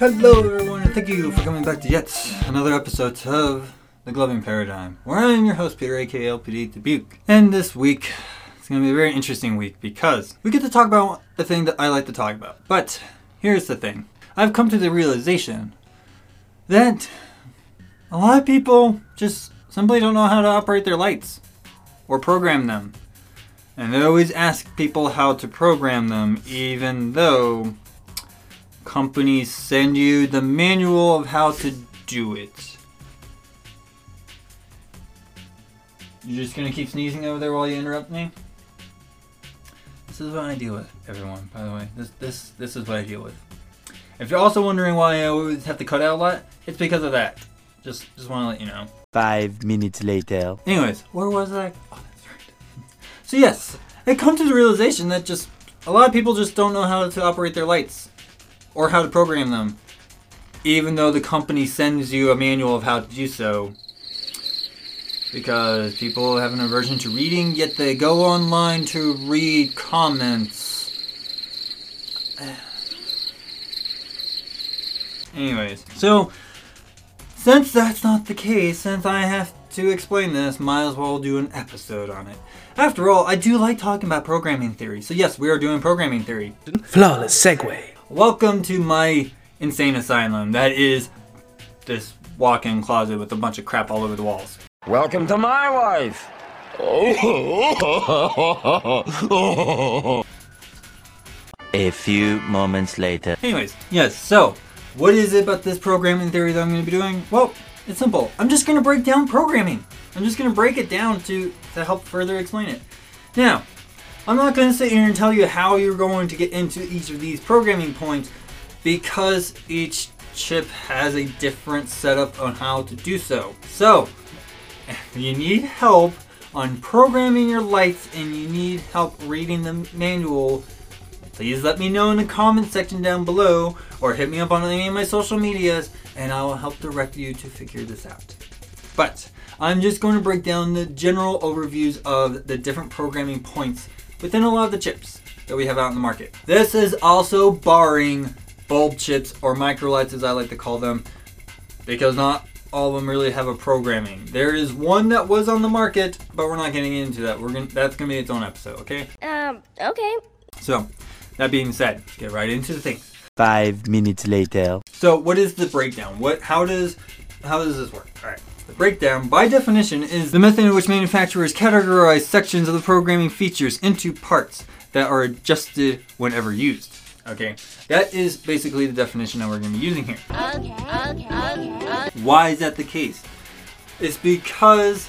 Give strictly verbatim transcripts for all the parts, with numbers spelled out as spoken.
Hello everyone, and thank you for coming back to yet another episode of The Gloving Paradigm, where I'm your host Peter, aka L P D Dubuque. And this week, it's going to be a very interesting week because we get to talk about the thing that I like to talk about. But here's the thing. I've come to the realization that a lot of people just simply don't know how to operate their lights or program them. And they always ask people how to program them, even though companies send you the manual of how to do it. You're just gonna keep sneezing over there while you interrupt me? This is what I deal with, everyone, by the way. This this this is what I deal with. If you're also wondering why I always have to cut out a lot, it's because of that. Just just wanna let you know. Five minutes later. Anyways, where was I? Oh, that's right. So yes, I come to the realization that just a lot of people just don't know how to operate their lights or how to program them, even though the company sends you a manual of how to do so. Because people have an aversion to reading, yet they go online to read comments. Anyways, so since that's not the case, since I have to explain this, might as well do an episode on it. After all, I do like talking about programming theory. So yes, we are doing programming theory. Flawless segue. Welcome to my insane asylum. That is this walk-in closet with a bunch of crap all over the walls. Welcome to my wife! A few moments later. Anyways, yes, so what is it about this programming theory that I'm going to be doing? Well, it's simple. I'm just going to break down programming. I'm just going to break it down to, to help further explain it. Now, I'm not going to sit here and tell you how you're going to get into each of these programming points because each chip has a different setup on how to do so. So, if you need help on programming your lights and you need help reading the manual, please let me know in the comment section down below or hit me up on any of my social medias and I will help direct you to figure this out. But I'm just going to break down the general overviews of the different programming points within a lot of the chips that we have out in the market. This is also barring bulb chips or microlights, as I like to call them, because not all of them really have a programming. There is one that was on the market, but we're not getting into that. We're gonna, that's gonna be its own episode, okay? Um, okay. So, that being said, let's get right into the thing. Five minutes later. So, what is the breakdown? What? How does? How does this work? All right. The breakdown, by definition, is the method in which manufacturers categorize sections of the programming features into parts that are adjusted whenever used. Okay, that is basically the definition that we're going to be using here. Okay, okay, okay. Why is that the case? It's because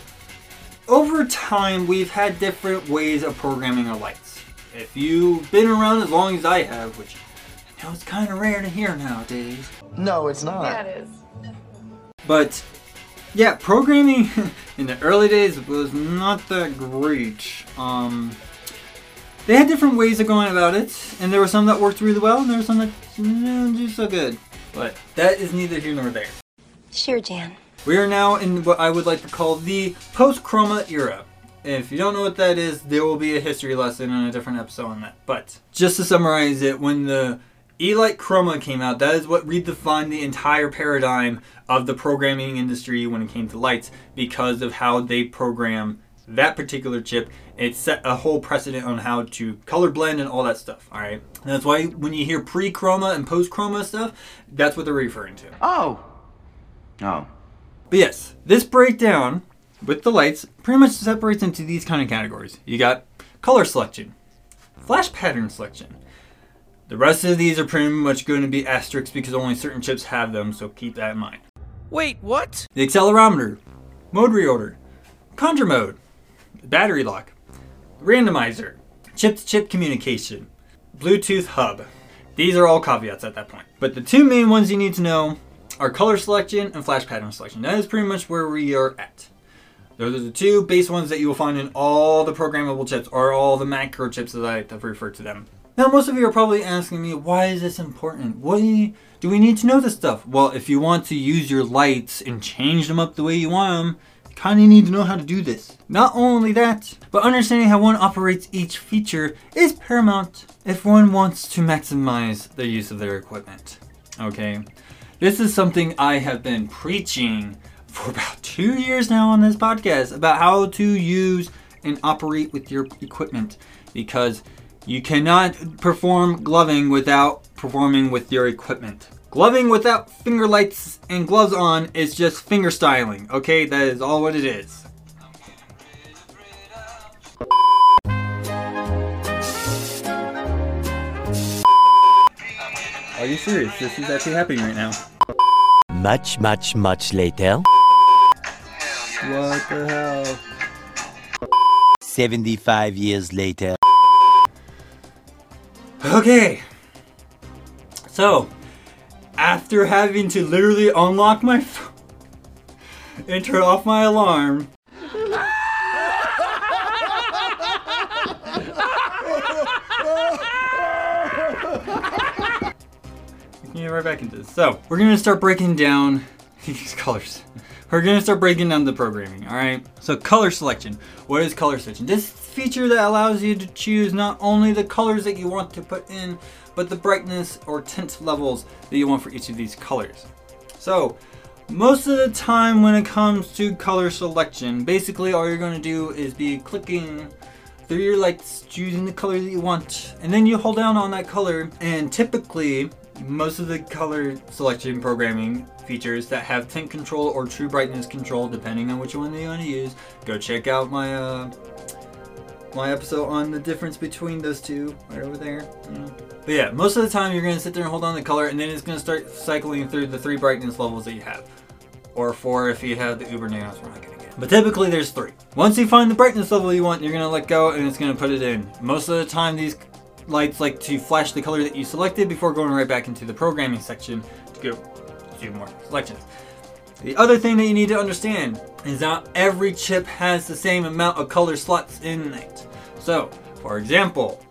over time we've had different ways of programming our lights. If you've been around as long as I have, which I know it's kind of rare to hear nowadays. No, it's not. Yeah, it is. But yeah, programming in the early days was not that great. Um... They had different ways of going about it, and there were some that worked really well, and there were some that didn't do so good. But that is neither here nor there. Sure, Jan. We are now in what I would like to call the post-Chroma era. And if you don't know what that is, there will be a history lesson and a different episode on that. But just to summarize it, when the E-Lite Chroma came out, that is what redefined the entire paradigm of the programming industry when it came to lights, because of how they program that particular chip. It set a whole precedent on how to color blend and all that stuff, all right? And that's why when you hear pre-Chroma and post-Chroma stuff, that's what they're referring to. Oh. Oh. But yes, this breakdown with the lights pretty much separates into these kind of categories. You got color selection, flash pattern selection. The rest of these are pretty much going to be asterisks because only certain chips have them, so keep that in mind. Wait, what? The accelerometer, mode reorder, conjure mode, battery lock, randomizer, chip-to-chip communication, Bluetooth hub. These are all caveats at that point. But the two main ones you need to know are color selection and flash pattern selection. That is pretty much where we are at. Those are the two base ones that you will find in all the programmable chips or all the macro chips that I like to refer to them. Now, most of you are probably asking me, why is this important? Why do, do we need to know this stuff? Well, if you want to use your lights and change them up the way you want them, kind of need to know how to do this. Not only that, but understanding how one operates each feature is paramount if one wants to maximize the use of their equipment. okay? This is something I have been preaching for about two years now on this podcast about how to use and operate with your equipment, because you cannot perform gloving without performing with your equipment. Gloving without finger lights and gloves on is just finger styling, okay? That is all what it is. Are you serious? This is actually happening right now. Much, much, much later. What the hell? seventy-five years later. Okay. So, after having to literally unlock my phone and turn off my alarm, yeah, right back into this. So, we're gonna start breaking down these colors. We're gonna start breaking down the programming, all right? So color selection. What is color selection? This feature that allows you to choose not only the colors that you want to put in, but the brightness or tint levels that you want for each of these colors. So, most of the time when it comes to color selection, basically all you're gonna do is be clicking through your lights, choosing the color that you want, and then you hold down on that color, and typically, most of the color selection programming features that have tint control or true brightness control, depending on which one you want to use, go check out my uh, my episode on the difference between those two right over there. Yeah. But yeah, most of the time you're going to sit there and hold on the color, and then it's going to start cycling through the three brightness levels that you have, or four if you have the Uber Nanos. We're not going to get. But typically there's three. Once you find the brightness level you want, you're going to let go, and it's going to put it in. Most of the time these lights like to flash the color that you selected before going right back into the programming section to go do more selections. The other thing that you need to understand is not every chip has the same amount of color slots in it. So, for example,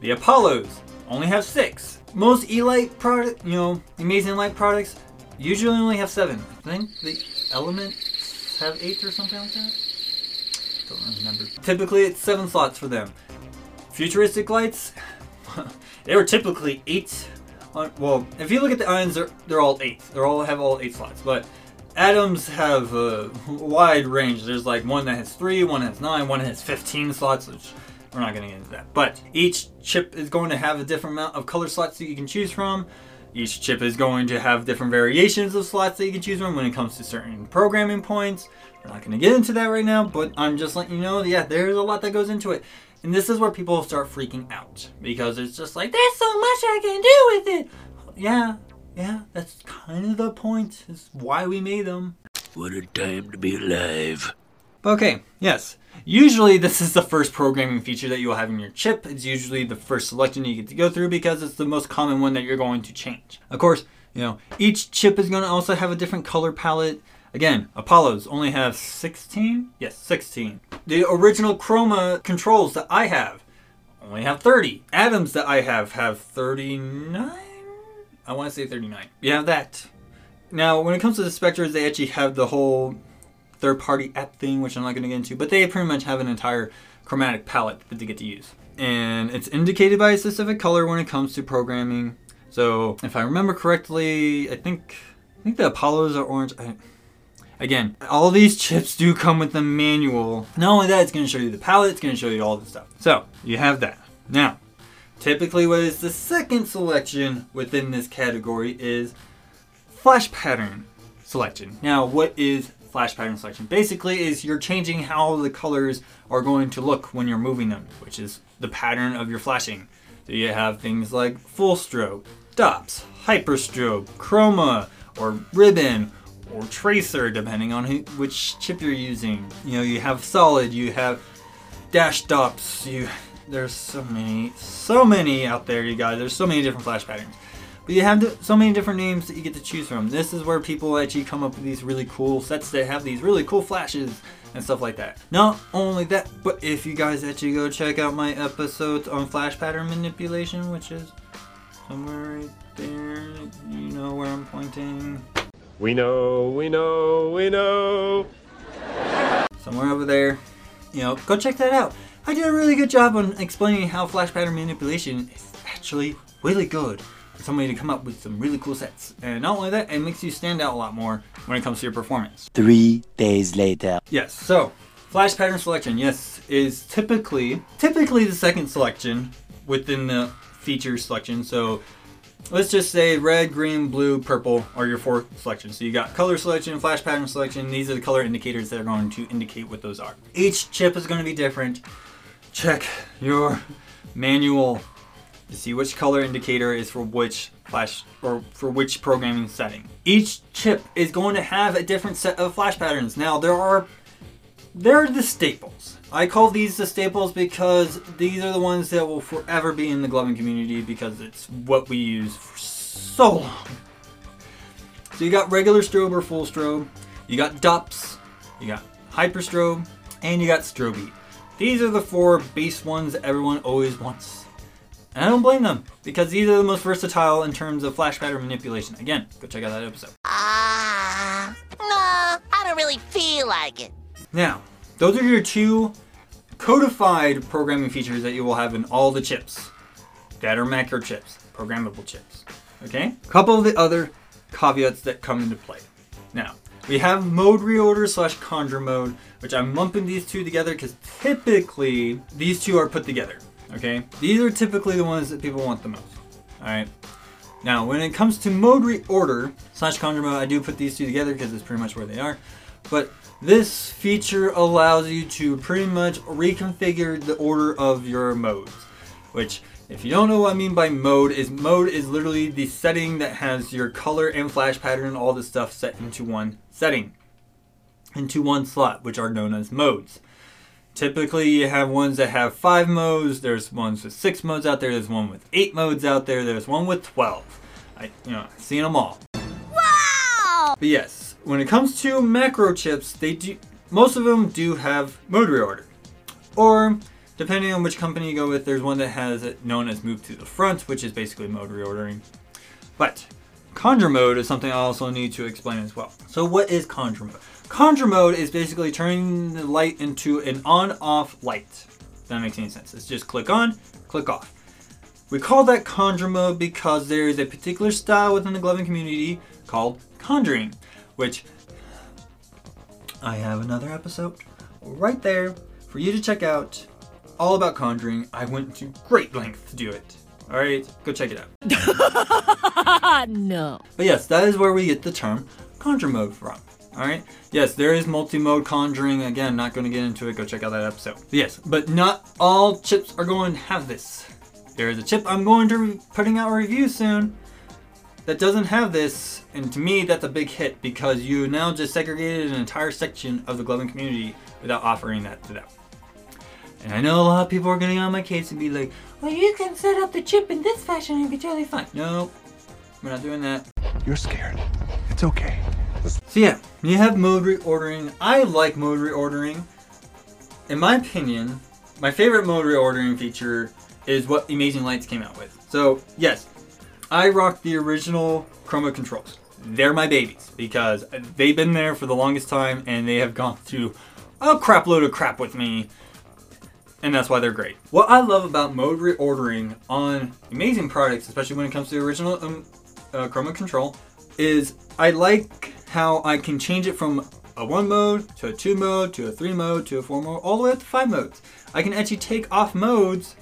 the Apollos only have six. Most E-Lite product, you know, Amazing Light products usually only have seven. I think the Elements have eight or something like that. Don't remember. Typically, it's seven slots for them. Futuristic Lights, they were typically eight. On, well, if you look at the Ions, they're, they're all eight. They all have all eight slots. But Atoms have a wide range. There's like one that has three, one has nine, one has fifteen slots, which we're not going to get into that. But each chip is going to have a different amount of color slots that you can choose from. Each chip is going to have different variations of slots that you can choose from when it comes to certain programming points. We're not going to get into that right now, but I'm just letting you know, yeah, there's a lot that goes into it. And this is where people start freaking out, because it's just like, there's so much I can do with it. Yeah, yeah, that's kind of the point. It's why we made them. What a time to be alive. Okay, yes. Usually this is the first programming feature that you'll have in your chip. It's usually the first selection you get to go through because it's the most common one that you're going to change. Of course, you know, each chip is gonna also have a different color palette. Again, Apollos only have sixteen? Yes, sixteen. The original Chroma controls that I have only have thirty. Atoms that I have have thirty-nine? I want to say thirty-nine. You have that. Now, when it comes to the Spectras, they actually have the whole third-party app thing, which I'm not going to get into, but they pretty much have an entire chromatic palette that they get to use. And it's indicated by a specific color when it comes to programming. So, if I remember correctly, I think I think the Apollos are orange. I, Again, all these chips do come with a manual. Not only that, it's going to show you the palette, it's going to show you all the stuff. So, you have that. Now, typically what is the second selection within this category is flash pattern selection. Now, what is flash pattern selection? Basically, is you're changing how the colors are going to look when you're moving them, which is the pattern of your flashing. So you have things like full strobe, dots, hyperstrobe, chroma, or ribbon, or tracer, depending on who, which chip you're using. You know, you have solid, you have dash dots, you, there's so many, so many out there, you guys. There's so many different flash patterns. But you have the, so many different names that you get to choose from. This is where people actually come up with these really cool sets that have these really cool flashes and stuff like that. Not only that, but if you guys actually go check out my episodes on flash pattern manipulation, which is somewhere right there, you know where I'm pointing. We know, we know, we know. Somewhere over there. You know, go check that out. I did a really good job on explaining how flash pattern manipulation is actually really good. for somebody to come up with some really cool sets. And not only that, it makes you stand out a lot more when it comes to your performance. Three days later. Yes, so flash pattern selection, yes, is typically, typically the second selection within the feature selection. So let's just say red, green, blue, purple are your four selections. So you got color selection, flash pattern selection. These are the color indicators that are going to indicate what those are. Each chip is going to be different. Check your manual to see which color indicator is for which flash or for which programming setting. Each chip is going to have a different set of flash patterns. Now there are, they're the staples. I call these the staples because these are the ones that will forever be in the gloving community because it's what we use for so long. So you got regular strobe or full strobe, you got D O P S, you got hyper strobe, and you got strobe heat. These are the four base ones that everyone always wants. And I don't blame them because these are the most versatile in terms of flash pattern manipulation. Again, go check out that episode. Ah, uh, no, I don't really feel like it. Now, those are your two codified programming features that you will have in all the chips that are macro chips, programmable chips, okay? A couple of the other caveats that come into play. Now, we have mode reorder slash conjure mode, which I'm lumping these two together because typically these two are put together, okay? These are typically the ones that people want the most, all right? Now, when it comes to mode reorder slash conjure mode, I do put these two together because it's pretty much where they are, but this feature allows you to pretty much reconfigure the order of your modes, which if you don't know what I mean by mode, is mode is literally the setting that has your color and flash pattern, all this stuff set into one setting, into one slot, which are known as modes. Typically you have ones that have five modes, there's ones with six modes out there, there's one with eight modes out there, there's one with twelve. I, you know, I've seen them all. Wow! But yes. When it comes to macro chips, they do, most of them do have mode reorder. Or, depending on which company you go with, there's one that has it known as move to the front, which is basically mode reordering. But conjure mode is something I also need to explain as well. So what is conjure mode? Conjure mode is basically turning the light into an on-off light. If that makes any sense. It's just click on, click off. We call that conjure mode because there is a particular style within the gloving community called conjuring, which I have another episode right there for you to check out all about conjuring. I went to great length to do it. All right, go check it out. No. But yes, that is where we get the term conjure mode from. All right. Yes, there is multi-mode conjuring. Again, not going to get into it. Go check out that episode. But yes, but not all chips are going to have this. There is a chip I'm going to be putting out a review soon that doesn't have this, and to me that's a big hit because you now just segregated an entire section of the gloving community without offering that to them. And I know a lot of people are getting on my case and be like, well, you can set up the chip in this fashion and it'd be totally fine. No, we're not doing that. You're scared, it's okay. So yeah, you have mode reordering. I like mode reordering. In my opinion, my favorite mode reordering feature is what Amazing Lights came out with. So yes, I rock the original Chroma Controls. They're my babies because they've been there for the longest time and they have gone through a crap load of crap with me, and that's why they're great. What I love about mode reordering on Amazing products, especially when it comes to the original um, uh, Chroma Control, is I like how I can change it from a one mode to a two mode to a three mode to a four mode all the way up to five modes. I can actually take off modes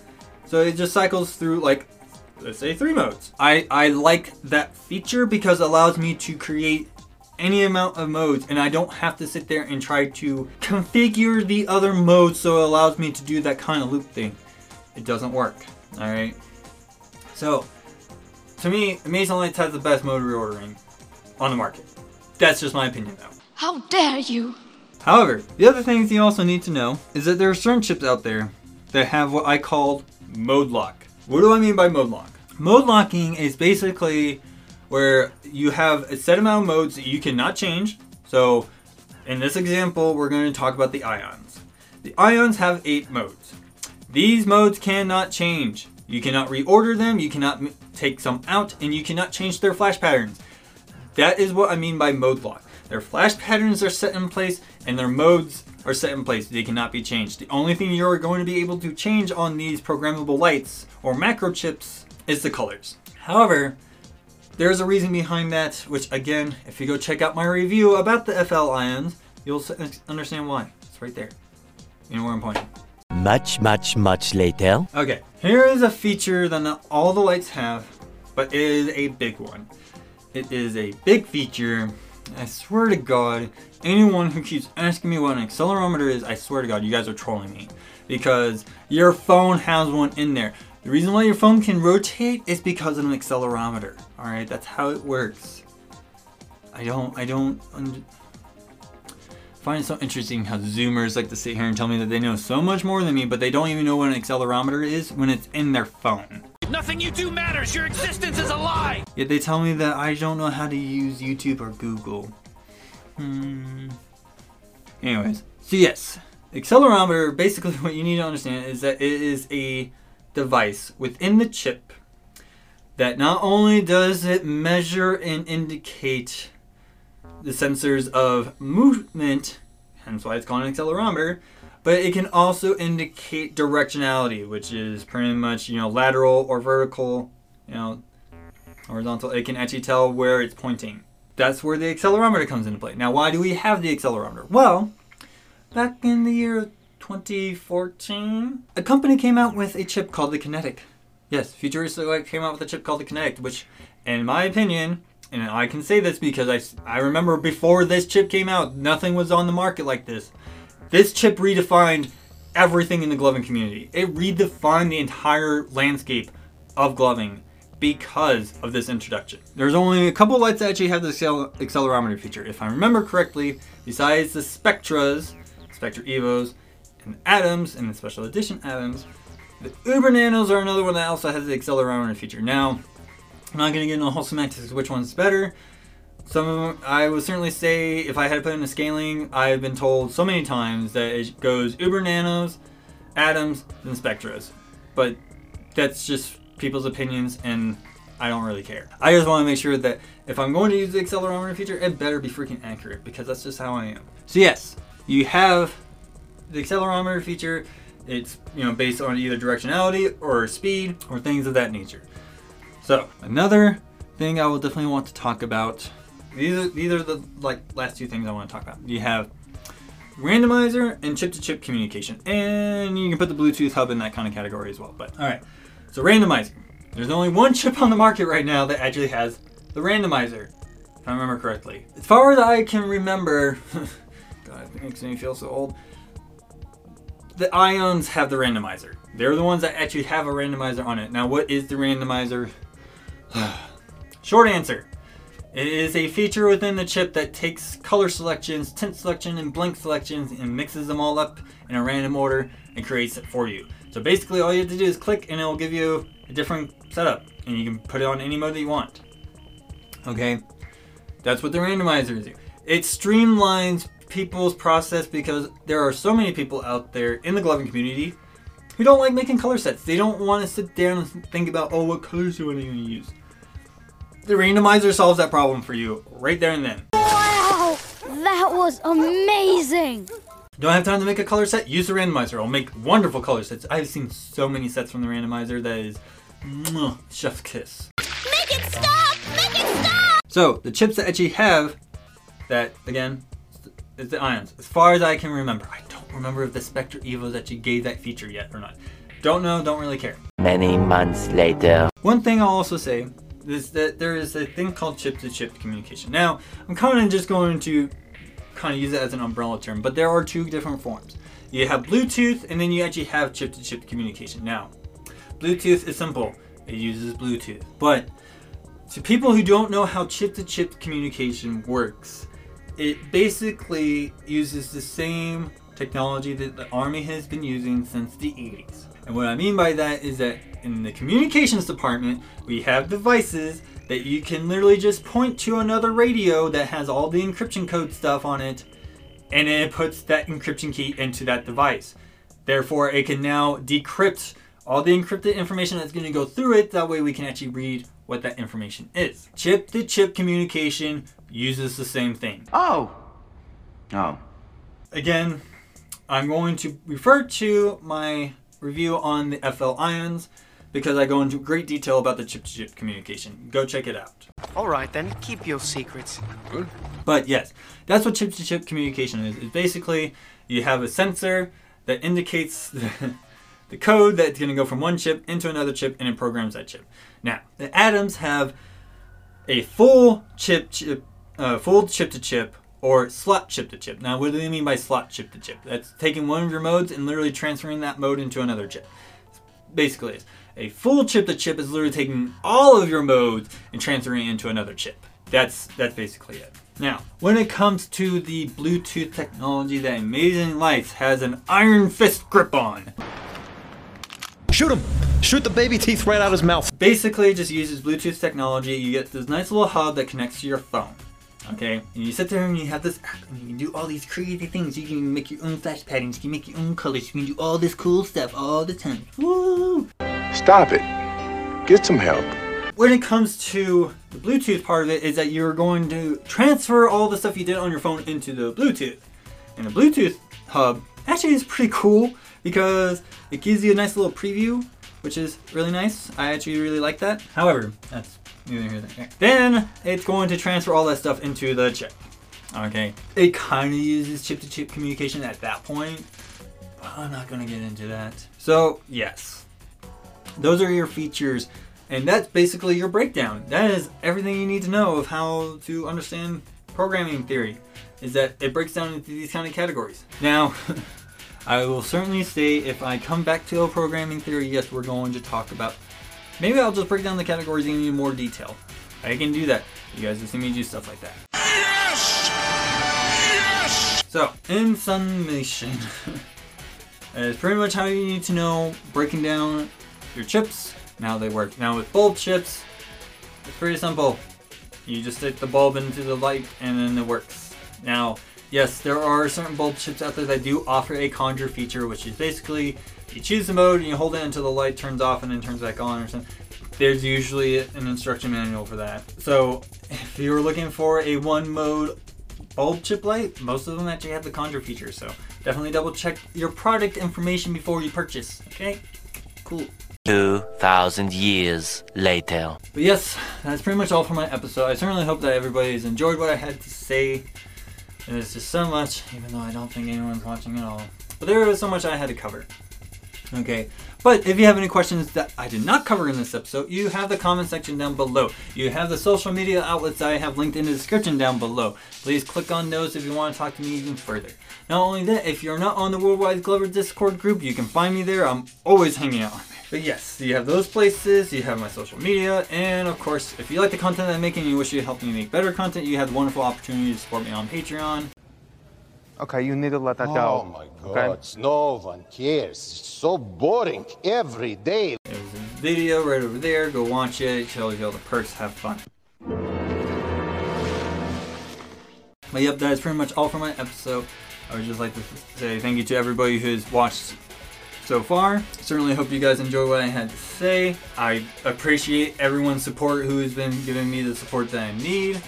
so it just cycles through, like, let's say three modes. I, I like that feature because it allows me to create any amount of modes and I don't have to sit there and try to configure the other modes, so it allows me to do that kind of loop thing. It doesn't work, all right? So, to me, Amazing Lights has the best mode reordering on the market. That's just my opinion though. How dare you! However, the other things you also need to know is that there are certain chips out there that have what I call mode lock. What do I mean by mode lock? Mode locking is basically where you have a set amount of modes that you cannot change. So in this example, we're going to talk about the Ions. The Ions have eight modes. These modes cannot change. You cannot reorder them, you cannot take some out, and you cannot change their flash patterns. That is what I mean by mode lock. Their flash patterns are set in place and their modes are set in place. They cannot be changed. The only thing you're going to be able to change on these programmable lights or macro chips is the colors. However, there's a reason behind that, which again, if you go check out my review about the F L Ions, you'll understand why. It's right there. You know where I'm pointing. Much, much, much later. Okay, here is a feature that not all the lights have, but it is a big one. It is a big feature. I swear to God, anyone who keeps asking me what an accelerometer is, I swear to God, you guys are trolling me. Because your phone has one in there. The reason why your phone can rotate is because of an accelerometer. All right, that's how it works. I don't, I don't find it so interesting how Zoomers like to sit here and tell me that they know so much more than me, but they don't even know what an accelerometer is when it's in their phone. Nothing you do matters, your existence is a lie! Yet they tell me that I don't know how to use YouTube or Google. Hmm. Anyways, so yes, accelerometer, basically what you need to understand is that it is a device within the chip that not only does it measure and indicate the sensors of movement, hence why it's called an accelerometer, but it can also indicate directionality, which is pretty much, you know, lateral or vertical, you know, horizontal. It can actually tell where it's pointing. That's where the accelerometer comes into play. Now, why do we have the accelerometer? Well, back in the year twenty fourteen, a company came out with a chip called the Kinetic. Yes, Futuristic Light came out with a chip called the Kinetic, which, in my opinion, and I can say this because I, I remember before this chip came out, nothing was on the market like this. This chip redefined everything in the gloving community. It redefined the entire landscape of gloving because of this introduction. There's only a couple lights that actually have the accelerometer feature. If I remember correctly, besides the Spectras, Spectra Evos, and Atoms, and the Special Edition Atoms, the Uber Nanos are another one that also has the accelerometer feature. Now, I'm not gonna get into the whole semantics of which one's better. Some of them, I would certainly say, if I had to put in a scaling, I've been told so many times that it goes Uber Nanos, Atoms, and Spectras. But that's just people's opinions, and I don't really care. I just want to make sure that if I'm going to use the accelerometer feature, it better be freaking accurate, because that's just how I am. So yes, you have the accelerometer feature. It's, you know, based on either directionality or speed or things of that nature. So another thing I will definitely want to talk about. These are, these are the like last two things I want to talk about. You have randomizer and chip-to-chip communication. And you can put the Bluetooth hub in that kind of category as well. But all right, so randomizer. There's only one chip on the market right now that actually has the randomizer, if I remember correctly. As far as I can remember, God, it makes me feel so old. The Ions have the randomizer. They're the ones that actually have a randomizer on it. Now, what is the randomizer? Short answer. It is a feature within the chip that takes color selections, tint selection, and blank selections and mixes them all up in a random order and creates it for you. So basically all you have to do is click and it will give you a different setup and you can put it on any mode that you want. Okay, that's what the randomizer is. It streamlines people's process because there are so many people out there in the gloving community who don't like making color sets. They don't want to sit down and think about, oh, what colors do I want to use? The randomizer solves that problem for you right there and then. Wow, that was amazing. Don't have time to make a color set? Use the randomizer. It'll make wonderful color sets. I've seen so many sets from the randomizer that is mwah, chef's kiss. Make it stop! Make it stop! So the chips that actually have that, again, is the Ions. As far as I can remember, I don't remember if the Spectra Evos actually gave that feature yet or not. Don't know, don't really care. Many months later. One thing I'll also say is that there is a thing called chip-to-chip communication. Now, I'm kind of just going to kind of use it as an umbrella term, but there are two different forms. You have Bluetooth, and then you actually have chip-to-chip communication. Now, Bluetooth is simple. It uses Bluetooth. But to people who don't know how chip-to-chip communication works, it basically uses the same technology that the Army has been using since the eighties. And what I mean by that is that in the communications department, we have devices that you can literally just point to another radio that has all the encryption code stuff on it, and it puts that encryption key into that device. Therefore, it can now decrypt all the encrypted information that's going to go through it. That way we can actually read what that information is. Chip-to-chip communication uses the same thing. Oh. Oh. Again, I'm going to refer to my review on the F L Ions because I go into great detail about the chip-to-chip communication. Go check it out. All right then, keep your secrets. But yes, that's what chip-to-chip communication is. It's basically you have a sensor that indicates the, the code that's going to go from one chip into another chip, and it programs that chip. Now, the atoms have a full chip-to-chip, uh, full chip-to-chip, or slot chip-to-chip. Now, what do they mean by slot chip-to-chip? That's taking one of your modes and literally transferring that mode into another chip. Basically, is a full chip-to-chip is literally taking all of your modes and transferring it into another chip. That's that's basically it. Now, when it comes to the Bluetooth technology that Amazing Lights has an iron fist grip on. Shoot him! Shoot the baby teeth right out of his mouth. Basically, it just uses Bluetooth technology. You get this nice little hub that connects to your phone. Okay, and you sit there and you have this app and you can do all these crazy things. You can make your own flash patterns, you can make your own colors, you can do all this cool stuff all the time. Woo! Stop it. Get some help. When it comes to the Bluetooth part of it is that you're going to transfer all the stuff you did on your phone into the Bluetooth. And the Bluetooth hub actually is pretty cool because it gives you a nice little preview, which is really nice. I actually really like that. However, that's then it's going to transfer all that stuff into the chip. Okay, it kind of uses chip-to-chip communication at that point, but I'm not going to get into that. So yes, those are your features, and that's basically your breakdown. That is everything you need to know of how to understand programming theory, is that it breaks down into these kind of categories. Now, I will certainly say if I come back to programming theory, yes, we're going to talk about. Maybe I'll just break down the categories in even more detail. I can do that. You guys have seen me do stuff like that. Yes! Yes! So, in summation, that is pretty much how you need to know breaking down your chips, and how they work. Now with bulb chips, it's pretty simple. You just stick the bulb into the light and then it works. Now, yes, there are certain bulb chips out there that do offer a conjure feature, which is basically you choose the mode and you hold it until the light turns off and then turns back on or something. There's usually an instruction manual for that. So if you're looking for a one mode bulb chip light, most of them actually have the conjure feature. So definitely double check your product information before you purchase. Okay, cool. two thousand years later. But yes, that's pretty much all for my episode. I certainly hope that everybody has enjoyed what I had to say. There's just so much, even though I don't think anyone's watching at all. But there was so much I had to cover. Okay, but if you have any questions that I did not cover in this episode, you have the comment section down below. You have the social media outlets that I have linked in the description down below. Please click on those if you want to talk to me even further. Not only that, if you're not on the Worldwide Glover Discord group, you can find me there. I'm always hanging out on there. But yes, you have those places, you have my social media, and of course, if you like the content I'm making and you wish you helped me make better content, you have the wonderful opportunity to support me on Patreon. Okay, you need to let that oh go. Oh my God, okay? No one cares. It's so boring every day. There's a video right over there. Go watch it. It shows you all the perks. Have fun. But yep, that is pretty much all for my episode. I would just like to say thank you to everybody who has watched so far. Certainly hope you guys enjoy what I had to say. I appreciate everyone's support who has been giving me the support that I need.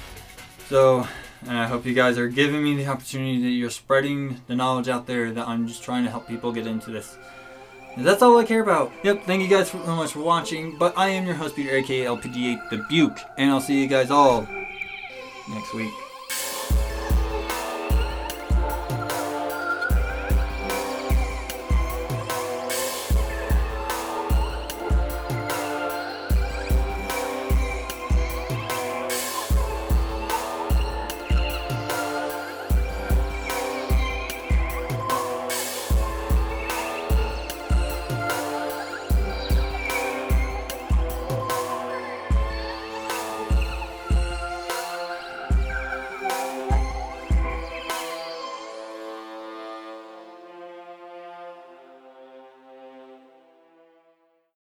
So... and I hope you guys are giving me the opportunity that you're spreading the knowledge out there that I'm just trying to help people get into this. And that's all I care about. Yep, thank you guys so much for watching. But I am your host, Peter, aka L P D Dubuque. And I'll see you guys all next week.